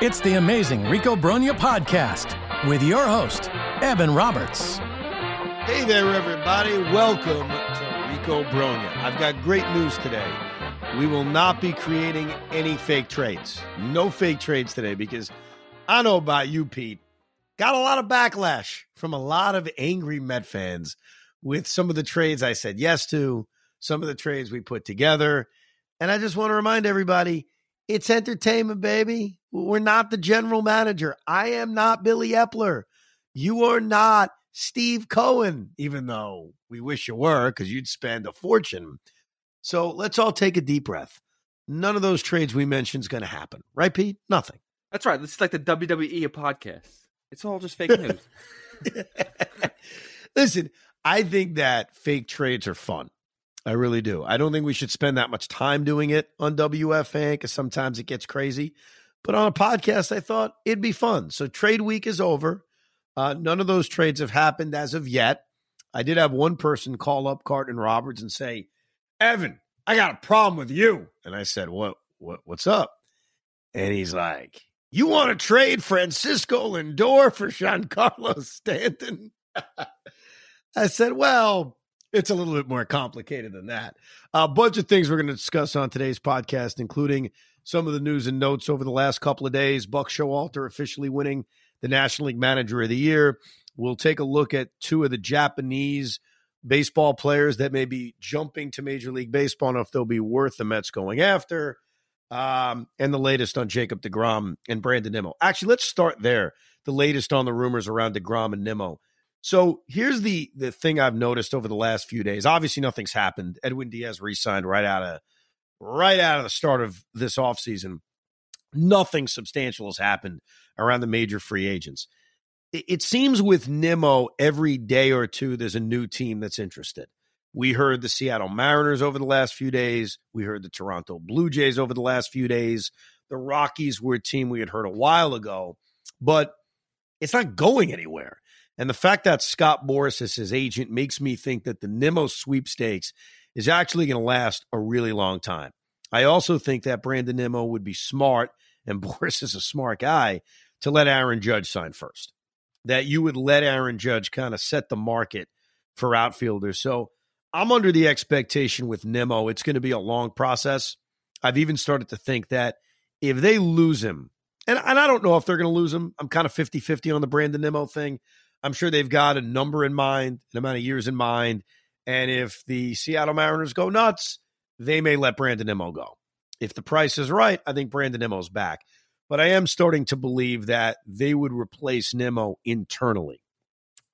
It's the amazing Rico Brogna podcast with your host, Evan Roberts. Hey there, everybody. Welcome to Rico Brogna. I've got great news today. We will not be creating any fake trades. No fake trades today because I know about you, Pete. Got a lot of backlash from a lot of angry Met fans with some of the trades I said yes to, some of the trades we put together. And I just want to remind everybody, it's entertainment, baby. We're not the general manager. I am not Billy Eppler. You are not Steve Cohen, even though we wish you were, because you'd spend a fortune. So let's all take a deep breath. None of those trades we mentioned is going to happen. Right, Pete? Nothing. That's right. This is like the WWE of podcasts. It's all just fake news. Listen, I think that fake trades are fun. I really do. I don't think we should spend that much time doing it on WFAN because sometimes it gets crazy. But on a podcast, I thought it'd be fun. So trade week is over. None of those trades have happened as of yet. I did have one person call up Carton Roberts and say, Evan, I got a problem with you. And I said, What's up? And he's like, you want to trade Francisco Lindor for Giancarlo Stanton? I said, well, it's a little bit more complicated than that. A bunch of things we're going to discuss on today's podcast, including some of the news and notes over the last couple of days. Buck Showalter officially winning the National League Manager of the Year. We'll take a look at two of the Japanese baseball players that may be jumping to Major League Baseball and if they'll be worth the Mets going after. And the latest on Jacob DeGrom and Brandon Nimmo. Actually, let's start there. The latest on the rumors around DeGrom and Nimmo. So here's the thing I've noticed over the last few days. Obviously, nothing's happened. Edwin Diaz re-signed right out of the start of this offseason. Nothing substantial has happened around the major free agents. It seems with Nimmo, every day or two, there's a new team that's interested. We heard the Seattle Mariners over the last few days. We heard the Toronto Blue Jays over the last few days. The Rockies were a team we had heard a while ago, but it's not going anywhere. And the fact that Scott Boras is his agent makes me think that the Nimmo sweepstakes is actually going to last a really long time. I also think that Brandon Nimmo would be smart, and Boras is a smart guy, to let Aaron Judge sign first. That you would let Aaron Judge kind of set the market for outfielders. So I'm under the expectation with Nimmo, it's going to be a long process. I've even started to think that if they lose him, and I don't know if they're going to lose him. I'm kind of 50-50 on the Brandon Nimmo thing. I'm sure they've got a number in mind, an amount of years in mind. And if the Seattle Mariners go nuts, they may let Brandon Nimmo go. If the price is right, I think Brandon Nimmo's back. But I am starting to believe that they would replace Nimmo internally,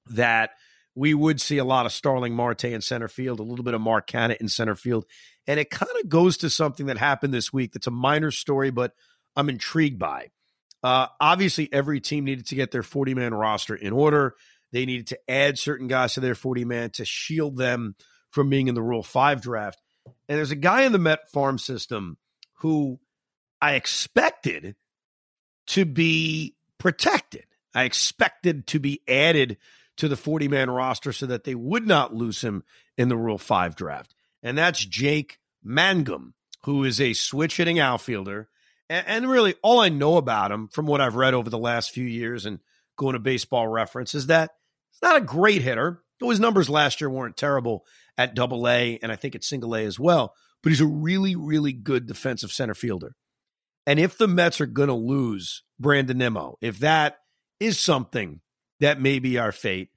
that we would see a lot of Starling Marte in center field, a little bit of Mark Canna in center field. And it kind of goes to something that happened this week that's a minor story, but I'm intrigued by. Obviously, every team needed to get their 40-man roster in order. They needed to add certain guys to their 40-man to shield them from being in the Rule 5 draft. And there's a guy in the Met farm system who I expected to be protected. I expected to be added to the 40-man roster so that they would not lose him in the Rule 5 draft. And that's Jake Mangum, who is a switch-hitting outfielder. And really, all I know about him from what I've read over the last few years and going to Baseball Reference is that he's not a great hitter. His numbers last year weren't terrible at AA and I think at A as well. But he's a really, really good defensive center fielder. And if the Mets are going to lose Brandon Nimmo, if that is something that may be our fate,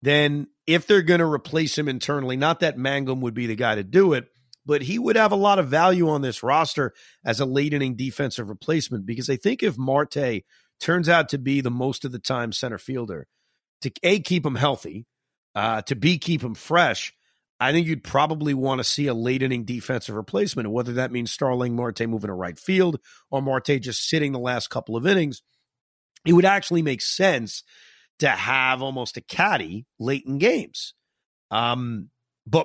then if they're going to replace him internally, not that Mangum would be the guy to do it, but he would have a lot of value on this roster as a late-inning defensive replacement because I think if Marte turns out to be the most of the time center fielder, to A, keep him healthy, to B, keep him fresh, I think you'd probably want to see a late-inning defensive replacement, whether that means Starling Marte moving to right field or Marte just sitting the last couple of innings. It would actually make sense to have almost a caddy late in games. But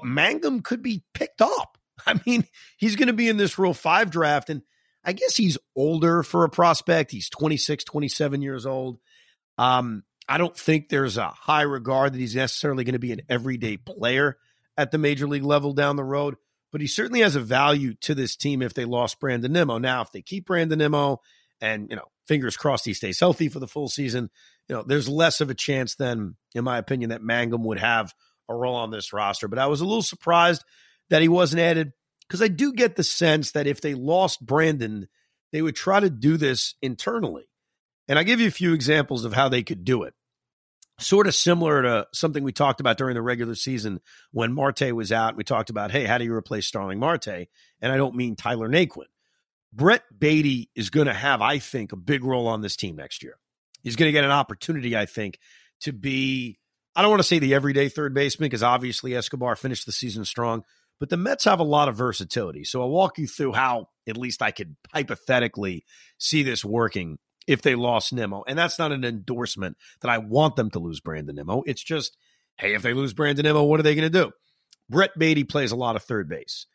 Mangum could be picked up. I mean, he's going to be in this Rule 5 draft, and I guess he's older for a prospect. He's 26, 27 years old. I don't think there's a high regard that he's necessarily going to be an everyday player at the major league level down the road, but he certainly has a value to this team if they lost Brandon Nimmo. Now, if they keep Brandon Nimmo and, you know, fingers crossed he stays healthy for the full season, you know, there's less of a chance than, in my opinion, that Mangum would have a role on this roster. But I was a little surprised that he wasn't added, because I do get the sense that if they lost Brandon, they would try to do this internally. And I'll give you a few examples of how they could do it. Sort of similar to something we talked about during the regular season when Marte was out. We talked about, hey, how do you replace Starling Marte? And I don't mean Tyler Naquin. Brett Beatty is going to have, I think, a big role on this team next year. He's going to get an opportunity, I think, to be, I don't want to say the everyday third baseman, because obviously Escobar finished the season strong, but the Mets have a lot of versatility. So I'll walk you through how at least I could hypothetically see this working if they lost Nimmo. And that's not an endorsement that I want them to lose Brandon Nimmo. It's just, hey, if they lose Brandon Nimmo, what are they going to do? Brett Beatty plays a lot of third base.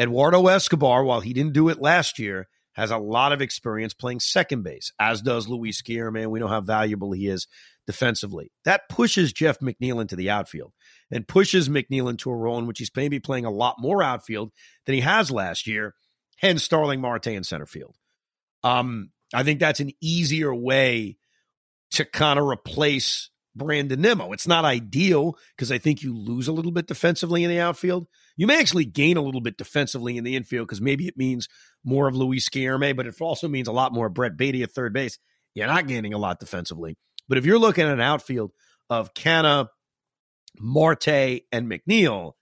Eduardo Escobar, while he didn't do it last year, has a lot of experience playing second base, as does Luis Guillorme. We know how valuable he is defensively. That pushes Jeff McNeil into the outfield and pushes McNeil into a role in which he's maybe playing a lot more outfield than he has last year, hence Starling Marte in center field. I think that's an easier way to kind of replace Brandon Nimmo. It's not ideal because I think you lose a little bit defensively in the outfield. You may actually gain a little bit defensively in the infield because maybe it means more of Luis Guillorme, but it also means a lot more Brett Beatty at third base. You're not gaining a lot defensively. But if you're looking at an outfield of Canna, Marte, and McNeil,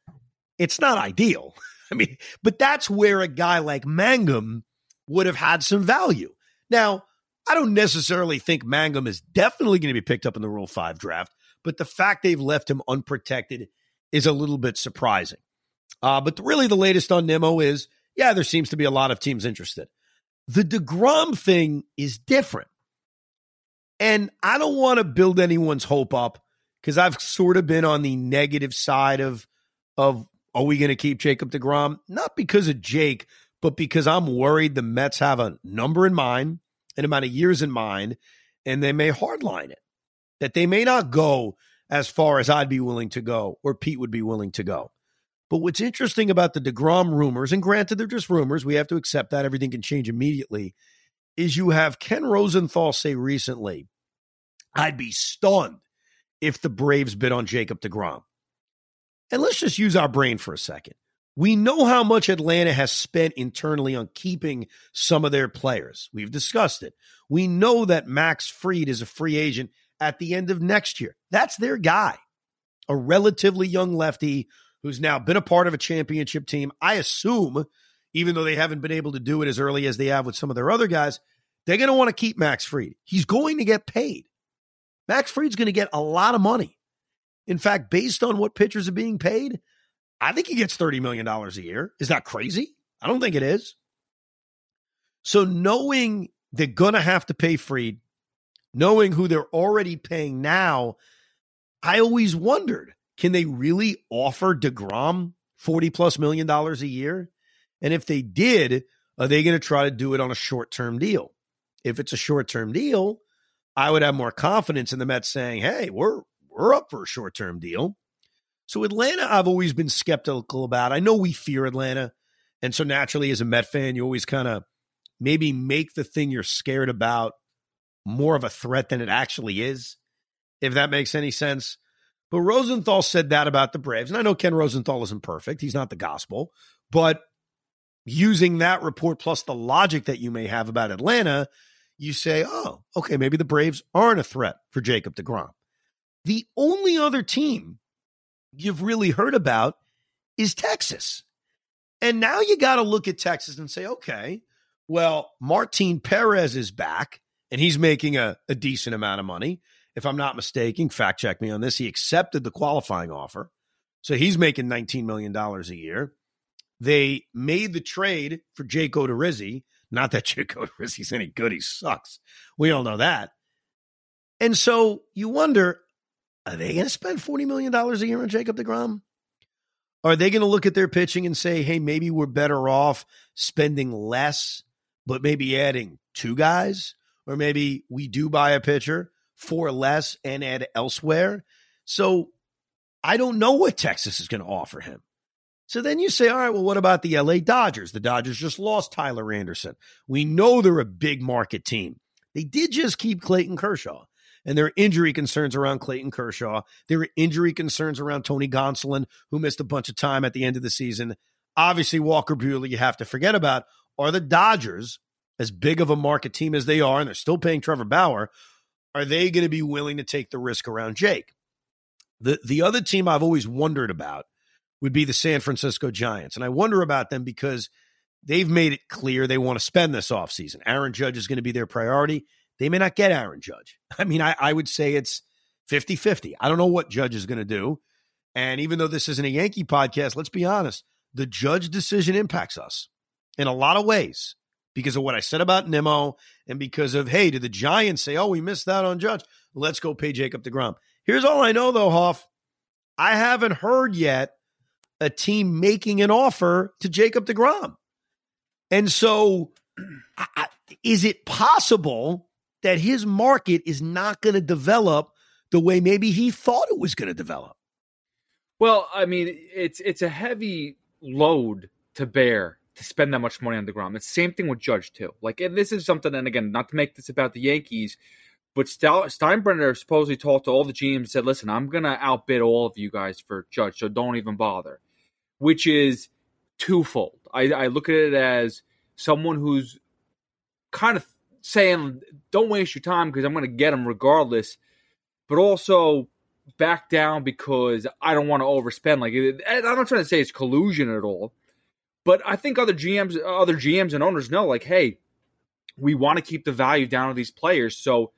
it's not ideal. I mean, but that's where a guy like Mangum would have had some value. Now, I don't necessarily think Mangum is definitely going to be picked up in the Rule 5 draft, but the fact they've left him unprotected is a little bit surprising. But really the latest on Nimmo is, yeah, there seems to be a lot of teams interested. The DeGrom thing is different. And I don't want to build anyone's hope up because I've sort of been on the negative side of are we going to keep Jacob DeGrom? Not because of Jake, but because I'm worried the Mets have a number in mind, an amount of years in mind, and they may hardline it, that they may not go as far as I'd be willing to go or Pete would be willing to go. But what's interesting about the DeGrom rumors, and granted they're just rumors, we have to accept that everything can change immediately, is you have Ken Rosenthal say recently, I'd be stunned if the Braves bid on Jacob DeGrom. And let's just use our brain for a second. We know how much Atlanta has spent internally on keeping some of their players. We've discussed it. We know that Max Fried is a free agent at the end of next year. That's their guy, a relatively young lefty who's now been a part of a championship team. I assume, even though they haven't been able to do it as early as they have with some of their other guys, they're going to want to keep Max Fried. He's going to get paid. Max Fried's going to get a lot of money. In fact, based on what pitchers are being paid, I think he gets $30 million a year. Is that crazy? I don't think it is. So knowing they're going to have to pay Fried, knowing who they're already paying now, I always wondered, can they really offer DeGrom $40+ million a year? And if they did, are they going to try to do it on a short-term deal? If it's a short-term deal, I would have more confidence in the Mets saying, hey, we're up for a short-term deal. So Atlanta, I've always been skeptical about. I know we fear Atlanta. And so naturally, as a Met fan, you always kind of maybe make the thing you're scared about more of a threat than it actually is, if that makes any sense. But Rosenthal said that about the Braves. And I know Ken Rosenthal isn't perfect. He's not the gospel. But using that report plus the logic that you may have about Atlanta, you say, oh, okay, maybe the Braves aren't a threat for Jacob DeGrom. The only other team you've really heard about is Texas. And now you got to look at Texas and say, okay, well, Martin Perez is back and he's making a decent amount of money. If I'm not mistaken, fact check me on this. He accepted the qualifying offer. So he's making $19 million a year. They made the trade for Jake Odorizzi. Not that Jake Odorizzi's any good. He sucks. We all know that. And so you wonder, are they going to spend $40 million a year on Jacob DeGrom? Are they going to look at their pitching and say, hey, maybe we're better off spending less, but maybe adding two guys? Or maybe we do buy a pitcher for less and add elsewhere? So I don't know what Texas is going to offer him. So then you say, all right, well, what about the LA Dodgers? The Dodgers just lost Tyler Anderson. We know they're a big market team. They did just keep Clayton Kershaw, and there are injury concerns around Clayton Kershaw. There are injury concerns around Tony Gonsolin, who missed a bunch of time at the end of the season. Obviously, Walker Buehler, you have to forget about. Are the Dodgers, as big of a market team as they are, and they're still paying Trevor Bauer, are they going to be willing to take the risk around Jake? The other team I've always wondered about would be the San Francisco Giants. And I wonder about them because they've made it clear they want to spend this offseason. Aaron Judge is going to be their priority. They may not get Aaron Judge. I mean, I would say it's 50-50. I don't know what Judge is going to do. And even though this isn't a Yankee podcast, let's be honest, the Judge decision impacts us in a lot of ways because of what I said about Nimmo and because of, hey, did the Giants say, oh, we missed that on Judge? Let's go pay Jacob DeGrom. Here's all I know, though, Hoff. I haven't heard yet a team making an offer to Jacob DeGrom. And so is it possible that his market is not going to develop the way maybe he thought it was going to develop? Well, I mean, it's a heavy load to bear to spend that much money on DeGrom. It's the same thing with Judge, too. Like, and this is something, and again, not to make this about the Yankees, but Steinbrenner supposedly talked to all the GMs and said, listen, I'm going to outbid all of you guys for Judge, so don't even bother, which is twofold. I look at it as someone who's kind of saying, don't waste your time because I'm going to get him regardless, but also back down because I don't want to overspend. Like, and I'm not trying to say it's collusion at all, but I think other GMs and owners know, like, hey, we want to keep the value down of these players, so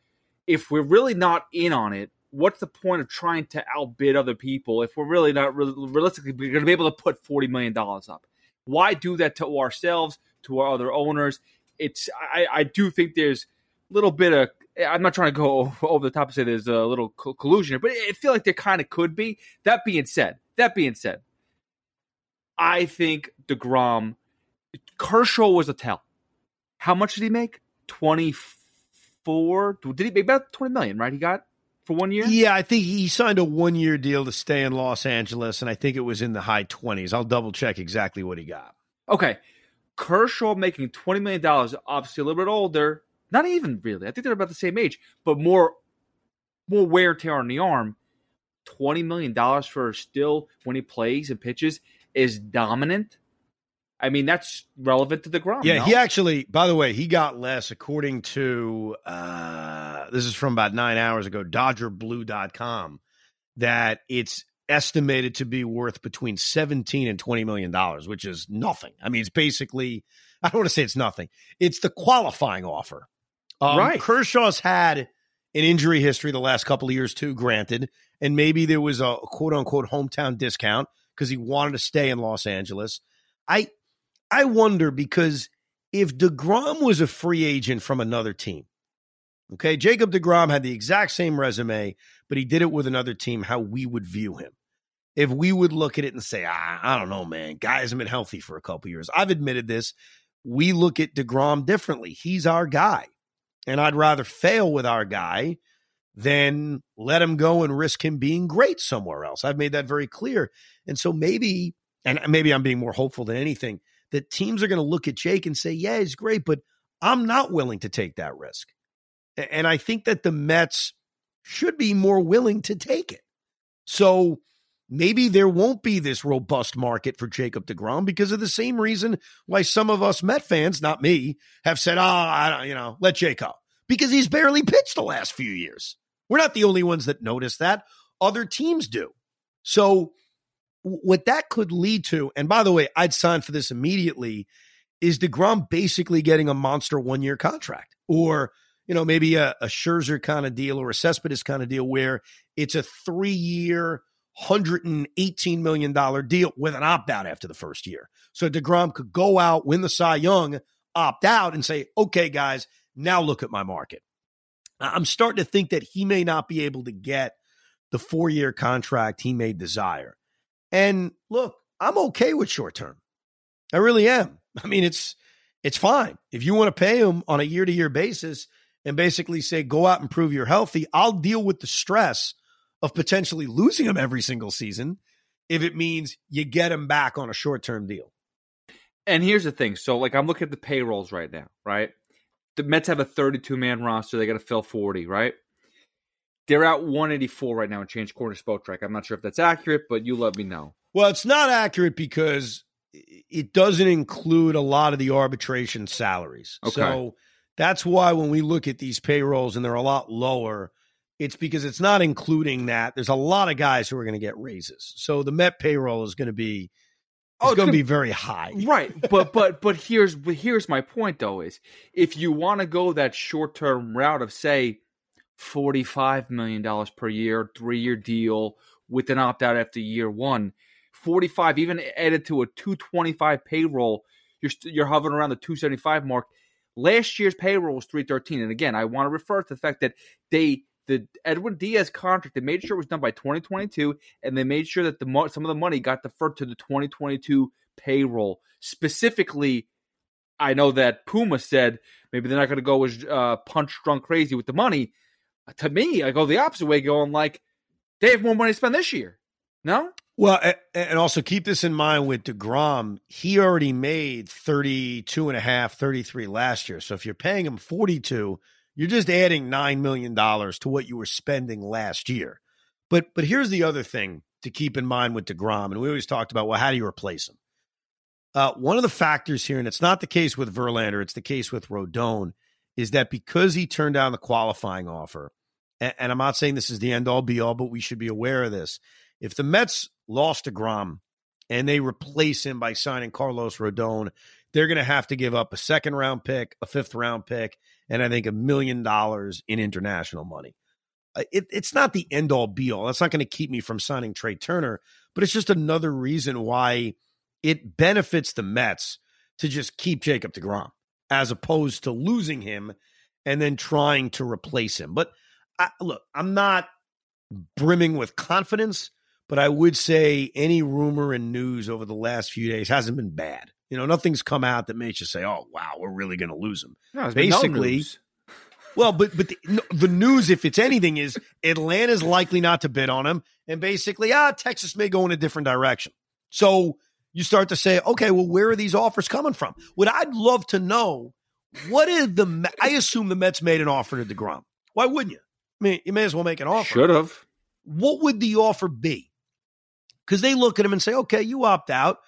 if we're really not in on it, what's the point of trying to outbid other people if we're really not realistically going to be able to put $40 million up? Why do that to ourselves, to our other owners? I do think there's a little bit of – I'm not trying to go over the top and say there's a little collusion, but I feel like there kind of could be. That being said, I think DeGrom – Kershaw was a tell. How much did he make? 24? Did he make about $20 million, right? He got for 1 year? Yeah, I think he signed a 1-year deal to stay in Los Angeles, and I think it was in the high 20s. I'll double-check exactly what he got. Okay. Kershaw making $20 million, obviously a little bit older. Not even really. I think they're about the same age, but more wear and tear on the arm. $20 million for still when he plays and pitches is dominant. I mean, that's relevant to DeGrom. Yeah, no? He actually, by the way, he got less according to, this is from about 9 hours ago, DodgerBlue.com, that it's estimated to be worth between $17 and $20 million, which is nothing. I mean, it's basically, I don't want to say it's nothing. It's the qualifying offer. Right. Kershaw's had an injury history the last couple of years too, granted, and maybe there was a quote-unquote hometown discount because he wanted to stay in Los Angeles. I wonder because if DeGrom was a free agent from another team, okay, Jacob DeGrom had the exact same resume, but he did it with another team, how we would view him. If we would look at it and say, I don't know, man, guy hasn't been healthy for a couple years. I've admitted this. We look at DeGrom differently. He's our guy, and I'd rather fail with our guy than let him go and risk him being great somewhere else. I've made that very clear. And so maybe, and maybe I'm being more hopeful than anything, that teams are going to look at Jake and say, yeah, he's great, but I'm not willing to take that risk. And I think that the Mets should be more willing to take it. So maybe there won't be this robust market for Jacob DeGrom because of the same reason why some of us Met fans, not me, have said, let Jake go, because he's barely pitched the last few years. We're not the only ones that notice that. Other teams do. So what that could lead to, and by the way, I'd sign for this immediately, is DeGrom basically getting a monster 1-year contract or, maybe a Scherzer kind of deal or a Cespedes kind of deal where it's a 3-year, $118 million deal with an opt-out after the first year. So DeGrom could go out, win the Cy Young, opt out and say, okay, guys, now look at my market. I'm starting to think that he may not be able to get the 4-year contract he may desire. And look, I'm okay with short term. I really am. I mean, it's fine. If you want to pay him on a year-to-year basis and basically say, go out and prove you're healthy, I'll deal with the stress of potentially losing him every single season if it means you get him back on a short-term deal. And here's the thing. So, like, I'm looking at the payrolls right now, right? The Mets have a 32-man roster. They got to fill 40, right? They're at 184 right now in change corner spoke track. I'm not sure if that's accurate, but you let me know. Well, it's not accurate because it doesn't include a lot of the arbitration salaries. Okay. So that's why when we look at these payrolls and they're a lot lower, it's because it's not including that. There's a lot of guys who are going to get raises. So the Met payroll is going to be it's going to be very high. Right. But here's my point though, is if you want to go that short-term route of, say, $45 million per year, 3-year deal with an opt-out after year one, 45, even added to a 225 payroll, you're hovering around the 275 mark. Last year's payroll was 313. And again, I want to refer to the fact that the Edwin Diaz contract, they made sure it was done by 2022, and they made sure that some of the money got deferred to the 2022 payroll. Specifically, I know that Puma said maybe they're not going to go as punch drunk crazy with the money. To me, I go the opposite way, going like, they have more money to spend this year. No? Well, and also keep this in mind with DeGrom. He already made 32 and a half, 33 last year. So if you're paying him 42, you're just adding $9 million to what you were spending last year. But here's the other thing to keep in mind with DeGrom. And we always talked about, well, how do you replace him? One of the factors here, and it's not the case with Verlander, it's the case with Rodon, is that because he turned down the qualifying offer, and I'm not saying this is the end-all, be-all, but we should be aware of this. If the Mets lost DeGrom and they replace him by signing Carlos Rodon, they're going to have to give up a second-round pick, a fifth-round pick, and I think $1 million in international money. It's not the end-all, be-all. That's not going to keep me from signing Trey Turner, but it's just another reason why it benefits the Mets to just keep Jacob DeGrom, as opposed to losing him and then trying to replace him. But look, I'm not brimming with confidence, but I would say any rumor and news over the last few days hasn't been bad. You know, nothing's come out that makes you say, oh, wow, we're really going to lose him. No, basically, no. Well, but the news, if it's anything, is Atlanta's likely not to bid on him. And basically, Texas may go in a different direction. So you start to say, okay, well, where are these offers coming from? What I'd love to know, I assume the Mets made an offer to DeGrom. Why wouldn't you? I mean, you may as well make an offer. Should have. What would the offer be? Because they look at him and say, okay, you opt out.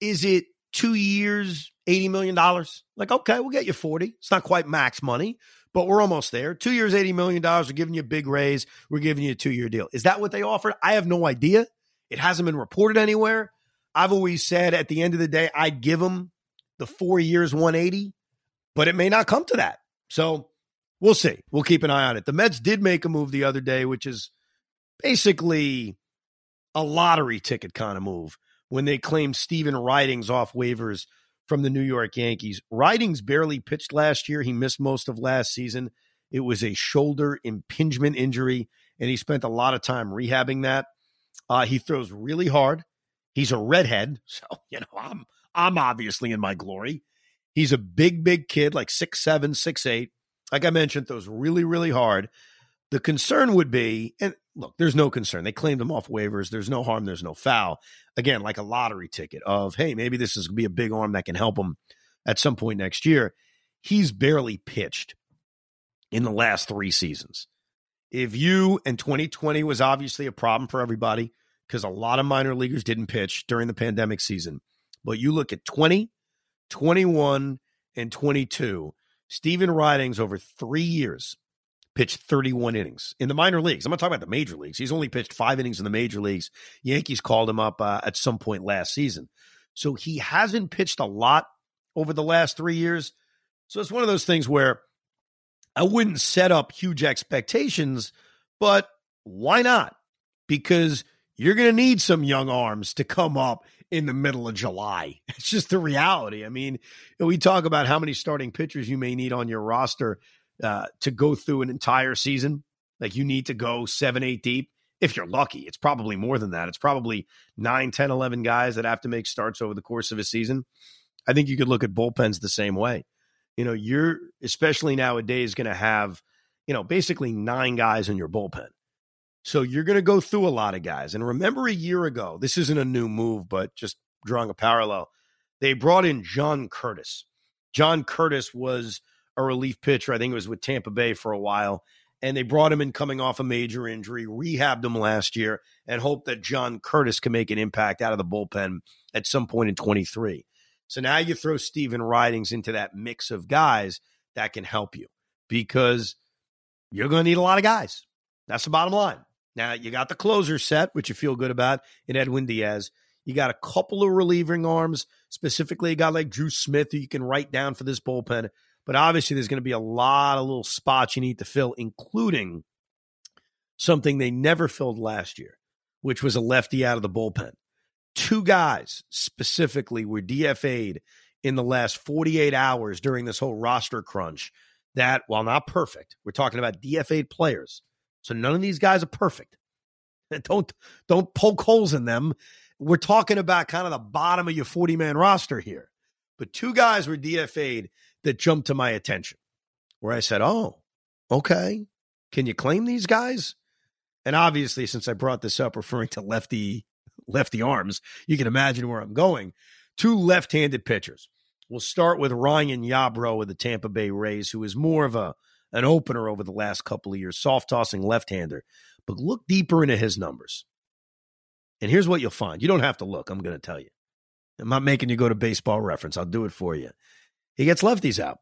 Is it 2 years, $80 million? Like, okay, we'll get you 40. It's not quite max money, but we're almost there. 2 years, $80 million. We're giving you a big raise. We're giving you a 2-year deal. Is that what they offered? I have no idea. It hasn't been reported anywhere. I've always said at the end of the day, I'd give him the 4 years, 180, but it may not come to that. So we'll see. We'll keep an eye on it. The Mets did make a move the other day, which is basically a lottery ticket kind of move when they claimed Steven Ridings off waivers from the New York Yankees. Ridings barely pitched last year. He missed most of last season. It was a shoulder impingement injury, and he spent a lot of time rehabbing that. He throws really hard. He's a redhead, so you know I'm obviously in my glory. He's a big kid, like 6'7", 6'8". Like I mentioned, throws really, really hard. The concern would be, and look, there's no concern. They claimed him off waivers. There's no harm. There's no foul. Again, like a lottery ticket of, hey, maybe this is going to be a big arm that can help him at some point next year. He's barely pitched in the last 3 seasons. If you, and 2020 was obviously a problem for everybody, because a lot of minor leaguers didn't pitch during the pandemic season. But you look at 20, 21, and 22, Steven Ridings over 3 years pitched 31 innings in the minor leagues. I'm not talking about the major leagues. He's only pitched 5 innings in the major leagues. Yankees called him up at some point last season. So he hasn't pitched a lot over the last 3 years. So it's one of those things where I wouldn't set up huge expectations, but why not? Because you're going to need some young arms to come up in the middle of July. It's just the reality. I mean, we talk about how many starting pitchers you may need on your roster to go through an entire season. Like you need to go 7, 8 deep. If you're lucky, it's probably more than that. It's probably 9, 10, 11 guys that have to make starts over the course of a season. I think you could look at bullpens the same way. You know, you're especially nowadays going to have, you know, basically 9 guys in your bullpen. So you're going to go through a lot of guys. And remember a year ago, this isn't a new move, but just drawing a parallel, they brought in John Curtis. John Curtis was a relief pitcher. I think it was with Tampa Bay for a while. And they brought him in coming off a major injury, rehabbed him last year, and hope that John Curtis can make an impact out of the bullpen at some point in 23. So now you throw Steven Ridings into that mix of guys that can help you because you're going to need a lot of guys. That's the bottom line. Now, you got the closer set, which you feel good about, in Edwin Diaz. You got a couple of relieving arms, specifically a guy like Drew Smith, who you can write down for this bullpen. But obviously, there's going to be a lot of little spots you need to fill, including something they never filled last year, which was a lefty out of the bullpen. Two guys specifically were DFA'd in the last 48 hours during this whole roster crunch that, while not perfect, we're talking about DFA'd players. So none of these guys are perfect. Don't poke holes in them. We're talking about kind of the bottom of your 40-man roster here. But two guys were DFA'd that jumped to my attention where I said, oh, okay, can you claim these guys? And obviously, since I brought this up referring to lefty arms, you can imagine where I'm going. Two left-handed pitchers. We'll start with Ryan Yarbrough of the Tampa Bay Rays, who is more of an opener over the last couple of years, soft-tossing left-hander. But look deeper into his numbers. And here's what you'll find. You don't have to look. I'm going to tell you. I'm not making you go to Baseball Reference. I'll do it for you. He gets lefties out.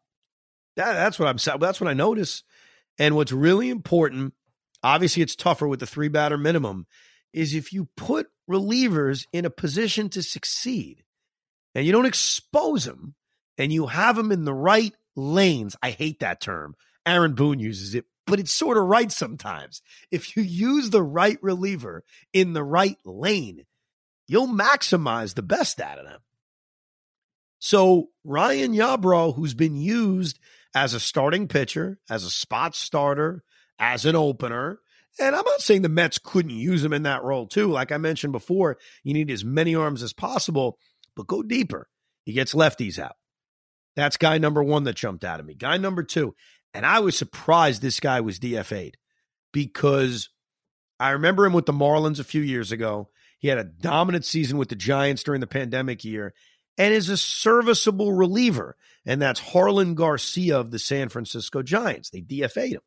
That's what I notice. And what's really important, obviously it's tougher with the 3-batter minimum, is if you put relievers in a position to succeed and you don't expose them and you have them in the right lanes. I hate that term. Aaron Boone uses it, but it's sort of right sometimes. If you use the right reliever in the right lane, you'll maximize the best out of them. So Ryan Yarbrough, who's been used as a starting pitcher, as a spot starter, as an opener, and I'm not saying the Mets couldn't use him in that role too. Like I mentioned before, you need as many arms as possible, but go deeper. He gets lefties out. That's guy number one that jumped out at me. Guy number two, and I was surprised this guy was DFA'd because I remember him with the Marlins a few years ago. He had a dominant season with the Giants during the pandemic year, and is a serviceable reliever, and that's Harlan Garcia of the San Francisco Giants. They DFA'd him.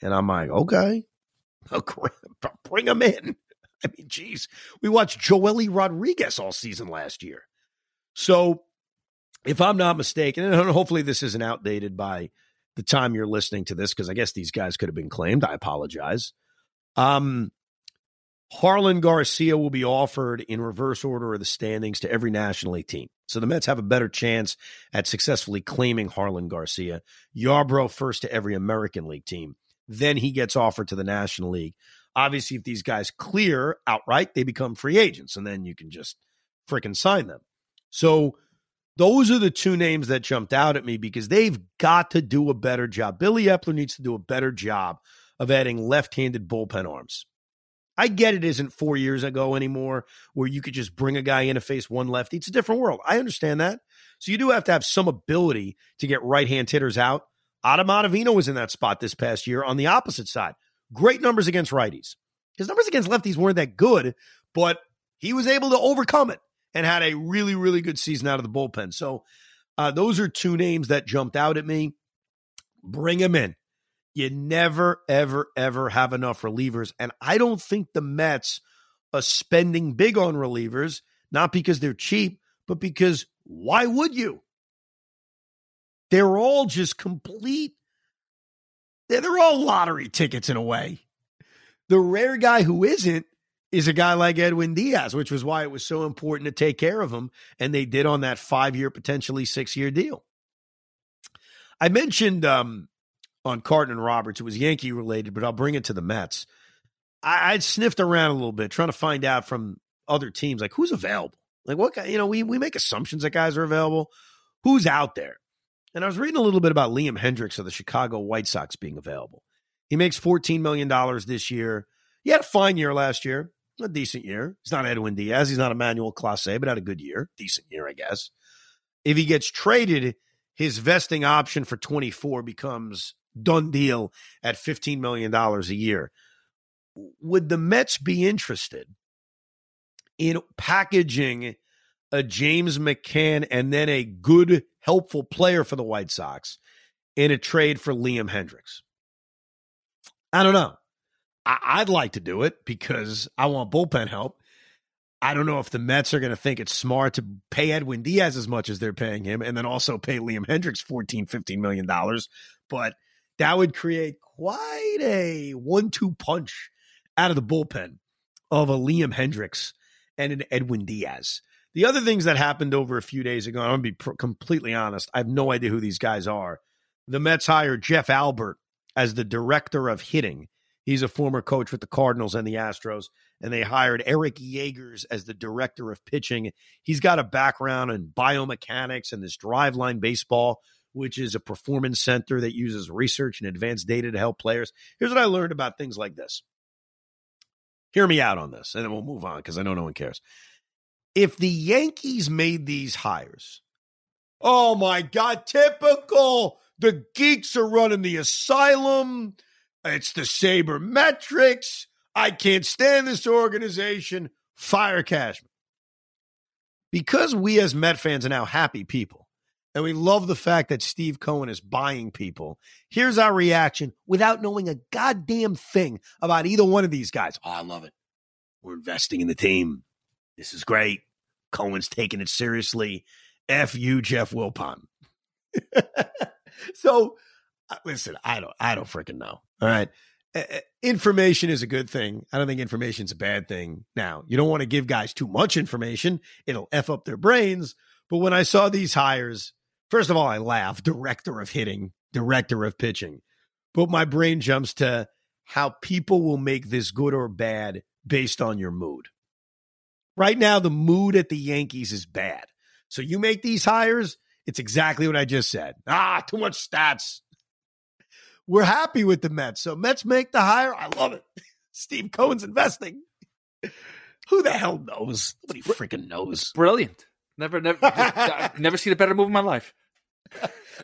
And I'm like, okay, bring him in. I mean, geez, we watched Joely Rodriguez all season last year. So if I'm not mistaken, and hopefully this isn't outdated by the time you're listening to this, because I guess these guys could have been claimed. I apologize. Harlan Garcia will be offered in reverse order of the standings to every National League team. So the Mets have a better chance at successfully claiming Harlan Garcia. Yarbrough first to every American League team. Then he gets offered to the National League. Obviously, if these guys clear outright, they become free agents, and then you can just freaking sign them. So those are the two names that jumped out at me because they've got to do a better job. Billy Eppler needs to do a better job of adding left-handed bullpen arms. I get it isn't 4 years ago anymore where you could just bring a guy in to face one lefty. It's a different world. I understand that. So you do have to have some ability to get right-hand hitters out. Adam Ottavino was in that spot this past year on the opposite side. Great numbers against righties. His numbers against lefties weren't that good, but he was able to overcome it and had a really, really good season out of the bullpen. So those are two names that jumped out at me. Bring them in. You never, ever, ever have enough relievers. And I don't think the Mets are spending big on relievers, not because they're cheap, but because why would you? They're all just complete. They're all lottery tickets in a way. The rare guy who isn't is a guy like Edwin Diaz, which was why it was so important to take care of him. And they did on that 5-year, potentially 6-year deal. I mentioned, on Carton and Roberts. It was Yankee related, but I'll bring it to the Mets. I'd sniffed around a little bit, trying to find out from other teams, like who's available? Like what guy, we make assumptions that guys are available. Who's out there? And I was reading a little bit about Liam Hendricks of the Chicago White Sox being available. He makes $14 million this year. He had a fine year last year, a decent year. He's not Edwin Diaz. He's not Emmanuel Clase, but had a good year, decent year, I guess. If he gets traded, his vesting option for 24 becomes done deal at $15 million a year. would the Mets be interested in packaging a James McCann and then a good, helpful player for the White Sox in a trade for Liam Hendricks? I don't know. I'd like to do it because I want bullpen help. I don't know if the Mets are going to think it's smart to pay Edwin Diaz as much as they're paying him and then also pay Liam Hendricks $14, $15 million. But that would create quite a 1-2 punch out of the bullpen of a Liam Hendricks and an Edwin Diaz. The other things that happened over a few days ago, I'm going to be completely honest. I have no idea who these guys are. The Mets hired Jeff Albert as the director of hitting. He's a former coach with the Cardinals and the Astros, and they hired Eric Yeagers as the director of pitching. He's got a background in biomechanics and this driveline baseball, which is a performance center that uses research and advanced data to help players. Here's what I learned about things like this. Hear me out on this, and then we'll move on because I know no one cares. If the Yankees made these hires, oh my God, typical. The geeks are running the asylum. It's the sabermetrics. I can't stand this organization. Fire Cashman. Because we as Met fans are now happy people, and we love the fact that Steve Cohen is buying people, here's our reaction without knowing a goddamn thing about either one of these guys. Oh, I love it. We're investing in the team. This is great. Cohen's taking it seriously. F you, Jeff Wilpon. So, listen, I don't freaking know. All right. Information is a good thing. I don't think information's a bad thing. Now, you don't want to give guys too much information. It'll F up their brains. But when I saw these hires, first of all, I laughed. Director of hitting, director of pitching. But my brain jumps to how people will make this good or bad based on your mood. Right now, the mood at the Yankees is bad. So you make these hires, it's exactly what I just said. Too much stats. We're happy with the Mets. So Mets make the hire. I love it. Steve Cohen's investing. Who the hell knows? Nobody freaking knows. Brilliant. Never seen a better move in my life.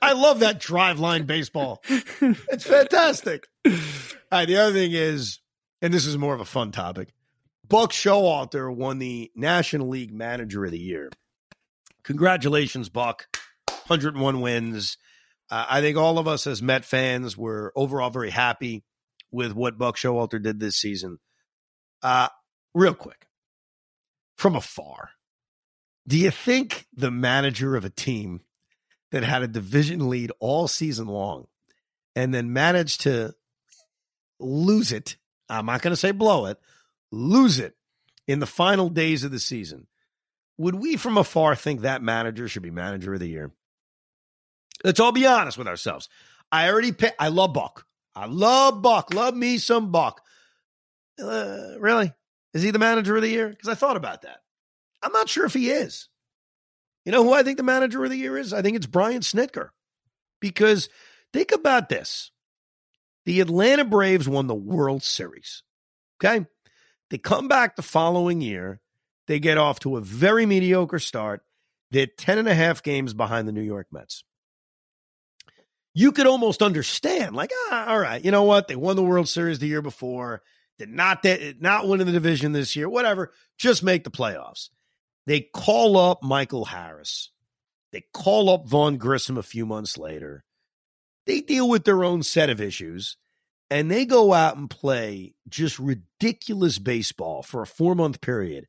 I love that driveline baseball. It's fantastic. All right. The other thing is, and this is more of a fun topic, Buck Showalter won the National League Manager of the Year. Congratulations, Buck. 101 wins. I think all of us as Met fans were overall very happy with what Buck Showalter did this season. Real quick, from afar, do you think the manager of a team that had a division lead all season long and then managed to lose it, I'm not going to say blow it, lose it in the final days of the season, would we from afar think that manager should be manager of the year? Let's all be honest with ourselves. I love Buck. I love Buck. Love me some Buck. Really? Is he the manager of the year? Because I thought about that. I'm not sure if he is. You know who I think the manager of the year is? I think it's Brian Snitker. Because think about this. The Atlanta Braves won the World Series. Okay? They come back the following year. They get off to a very mediocre start. They're 10.5 games behind the New York Mets. You could almost understand, like, all right, you know what? They won the World Series the year before. Did not win in the division this year. Whatever. Just make the playoffs. They call up Michael Harris. They call up Vaughn Grissom a few months later. They deal with their own set of issues, and they go out and play just ridiculous baseball for a 4-month period,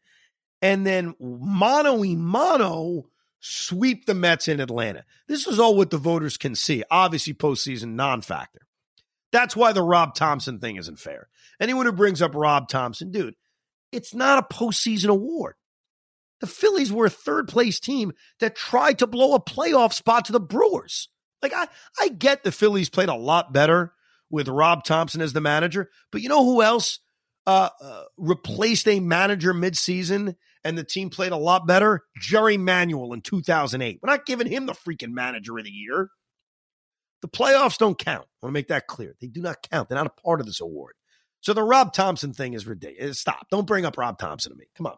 and then mano-a-mano sweep the Mets in Atlanta. This is all what the voters can see. Obviously, postseason non-factor. That's why the Rob Thomson thing isn't fair. Anyone who brings up Rob Thomson, dude, it's not a postseason award. The Phillies were a third-place team that tried to blow a playoff spot to the Brewers. Like, I get the Phillies played a lot better with Rob Thomson as the manager, but you know who else replaced a manager midseason and the team played a lot better? Jerry Manuel in 2008. We're not giving him the freaking manager of the year. The playoffs don't count. I want to make that clear. They do not count. They're not a part of this award. So the Rob Thomson thing is ridiculous. Stop. Don't bring up Rob Thomson to me. Come on.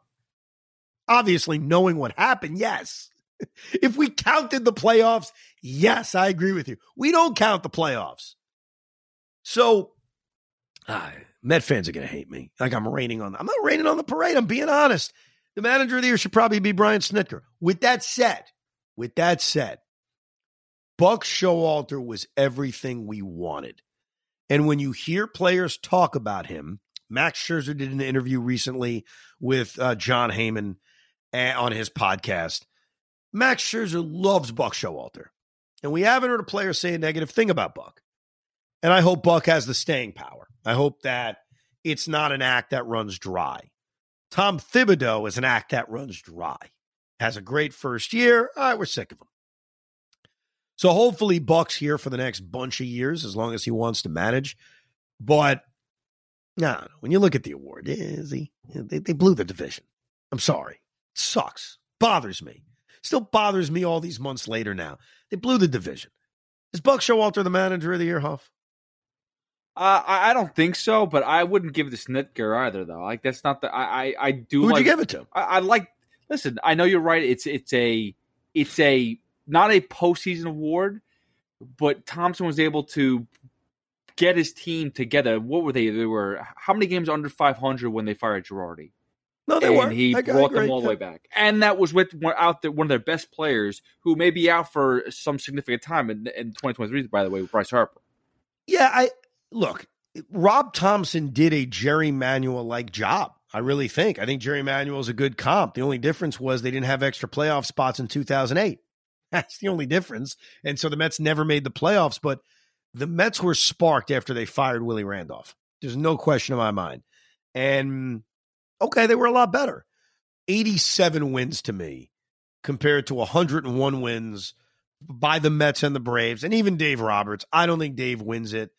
Obviously, knowing what happened, yes. If we counted the playoffs, yes, I agree with you. We don't count the playoffs. So Met fans are going to hate me. Like I'm raining on them. I'm not raining on the parade. I'm being honest. The manager of the year should probably be Brian Snitker. With that said, Buck Showalter was everything we wanted. And when you hear players talk about him, Max Scherzer did an interview recently with John Heyman on his podcast. Max Scherzer loves Buck Showalter. And we haven't heard a player say a negative thing about Buck. And I hope Buck has the staying power. I hope that it's not an act that runs dry. Tom Thibodeau is an act that runs dry. Has a great first year. All right, we're sick of him. So hopefully Buck's here for the next bunch of years, as long as he wants to manage. But no, when you look at the award, they blew the division. I'm sorry. It sucks. Bothers me. Still bothers me all these months later now. They blew the division. Is Buck Showalter the manager of the year, Huff? I don't think so, but I wouldn't give it to Snitker either, though. Like, that's not the... I do like... Who would you give it to? I like... Listen, I know you're right. It's not a postseason award, but Thomson was able to get his team together. What were they? They were how many games under 500 when they fired Girardi? No, they weren't. And he brought them all the way back, and that was with one of their best players, who may be out for some significant time in 2023. By the way, with Bryce Harper. Yeah, look. Rob Thomson did a Jerry Manuel like job. I really think. I think Jerry Manuel is a good comp. The only difference was they didn't have extra playoff spots in 2008. That's the only difference. And so the Mets never made the playoffs, but the Mets were sparked after they fired Willie Randolph. There's no question in my mind. And okay, they were a lot better. 87 wins to me compared to 101 wins by the Mets and the Braves and even Dave Roberts. I don't think Dave wins it.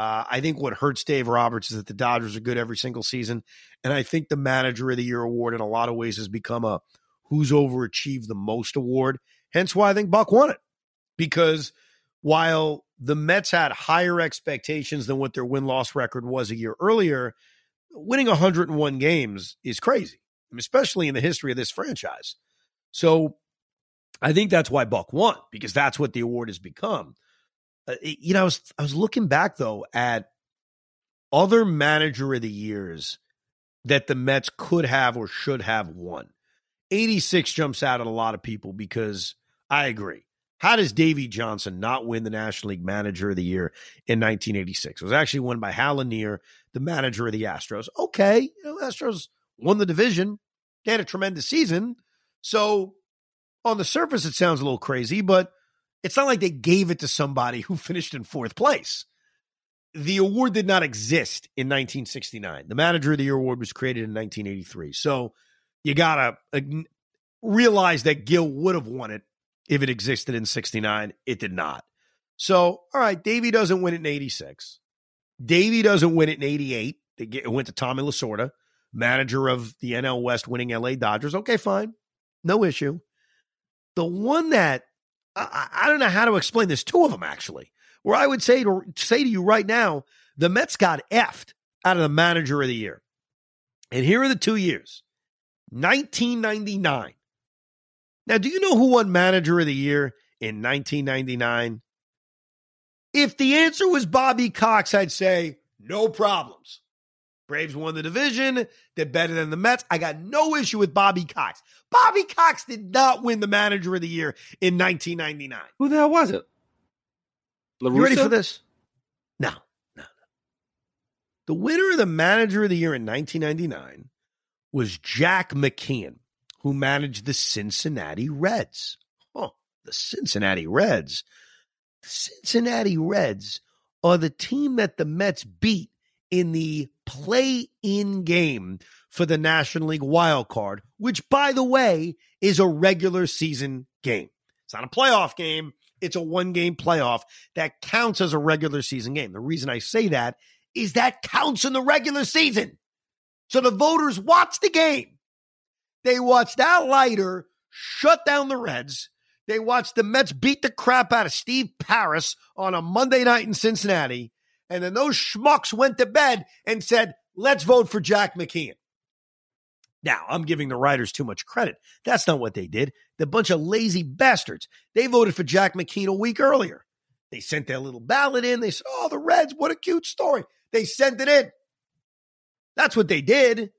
I think what hurts Dave Roberts is that the Dodgers are good every single season. And I think the manager of the year award in a lot of ways has become a who's overachieved the most award. Hence why I think Buck won it, because while the Mets had higher expectations than what their win-loss record was a year earlier, winning 101 games is crazy, especially in the history of this franchise. So I think that's why Buck won, because that's what the award has become. You know, I was looking back, though, at other manager of the years that the Mets could have or should have won. 86 jumps out at a lot of people because I agree. How does Davey Johnson not win the National League Manager of the Year in 1986? It was actually won by Hal Lanier, the manager of the Astros. Okay, you know, Astros won the division. They had a tremendous season. So on the surface, it sounds a little crazy, but it's not like they gave it to somebody who finished in fourth place. The award did not exist in 1969. The Manager of the Year award was created in 1983. So you got to realize that Gil would have won it if it existed in 69. It did not. So, all right, Davey doesn't win it in 86. Davey doesn't win it in 88. It went to Tommy Lasorda, manager of the NL West winning LA Dodgers. Okay, fine. No issue. The one that I don't know how to explain this. Two of them, actually, where I would say to you right now, the Mets got effed out of the manager of the year. And here are the 2 years. 1999. Now, do you know who won manager of the year in 1999? If the answer was Bobby Cox, I'd say no problems. Braves won the division. They're better than the Mets. I got no issue with Bobby Cox. Bobby Cox did not win the manager of the year in 1999. Who the hell was it? La Russa? You ready for this? No. The winner of the manager of the year in 1999 was Jack McKeon, who managed the Cincinnati Reds. Oh, the Cincinnati Reds. The Cincinnati Reds are the team that the Mets beat in the play-in game for the National League wild card, which, by the way, is a regular season game. It's not a playoff game. It's a one-game playoff that counts as a regular season game. The reason I say that is that counts in the regular season. So the voters watched the game. They watched Al Leiter shut down the Reds. They watched the Mets beat the crap out of Steve Parris on a Monday night in Cincinnati. And then those schmucks went to bed and said, let's vote for Jack McKeon. Now, I'm giving the writers too much credit. That's not what they did. They're a bunch of lazy bastards. They voted for Jack McKeon a week earlier. They sent their little ballot in. They said, oh, the Reds, what a cute story. They sent it in. That's what they did.